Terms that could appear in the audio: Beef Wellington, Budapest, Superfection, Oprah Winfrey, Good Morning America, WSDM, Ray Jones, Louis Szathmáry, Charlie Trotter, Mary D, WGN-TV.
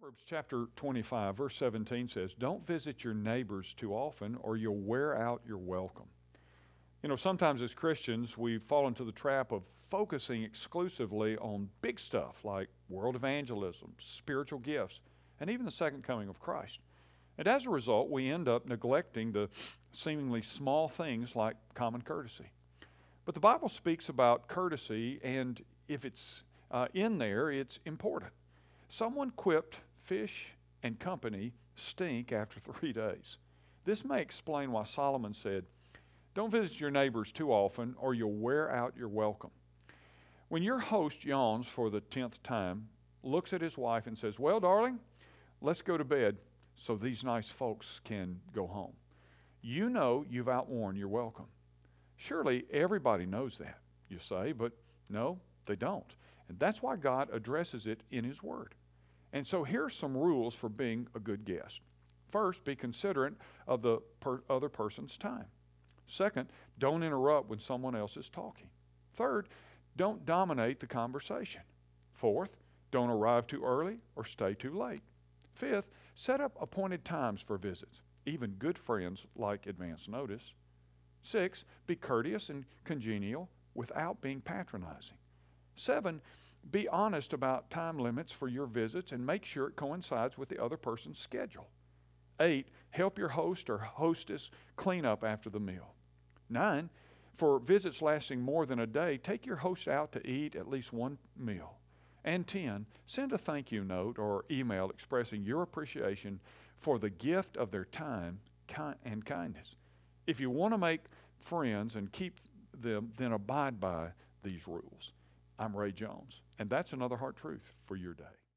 Proverbs chapter 25, verse 17 says, "Don't visit your neighbors too often, or you'll wear out your welcome." You know, sometimes as Christians, we fall into the trap of focusing exclusively on big stuff like world evangelism, spiritual gifts, and even the second coming of Christ. And as a result, we end up neglecting the seemingly small things like common courtesy. But the Bible speaks about courtesy, and if it's in there, it's important. Someone quipped, "Fish and company stink after 3 days." This may explain why Solomon said, "Don't visit your neighbors too often, or you'll wear out your welcome." When your host yawns for the 10th time, looks at his wife and says, "Well, darling, let's go to bed so these nice folks can go home," you know you've outworn your welcome. Surely everybody knows that, you say, but no, they don't. And that's why God addresses it in His Word. And so here's some rules for being a good guest. First, be considerate of the other person's time. Second, don't interrupt when someone else is talking. Third, don't dominate the conversation. Fourth, don't arrive too early or stay too late. Fifth, set up appointed times for visits. Even good friends like advance notice. Six, be courteous and congenial without being patronizing. Seven, be honest about time limits for your visits and make sure it coincides with the other person's schedule. Eight, help your host or hostess clean up after the meal. Nine, for visits lasting more than a day, take your host out to eat at least one meal. And 10, send a thank you note or email expressing your appreciation for the gift of their time and kindness. If you want to make friends and keep them, then abide by these rules. I'm Ray Jones, and that's another hard truth for your day.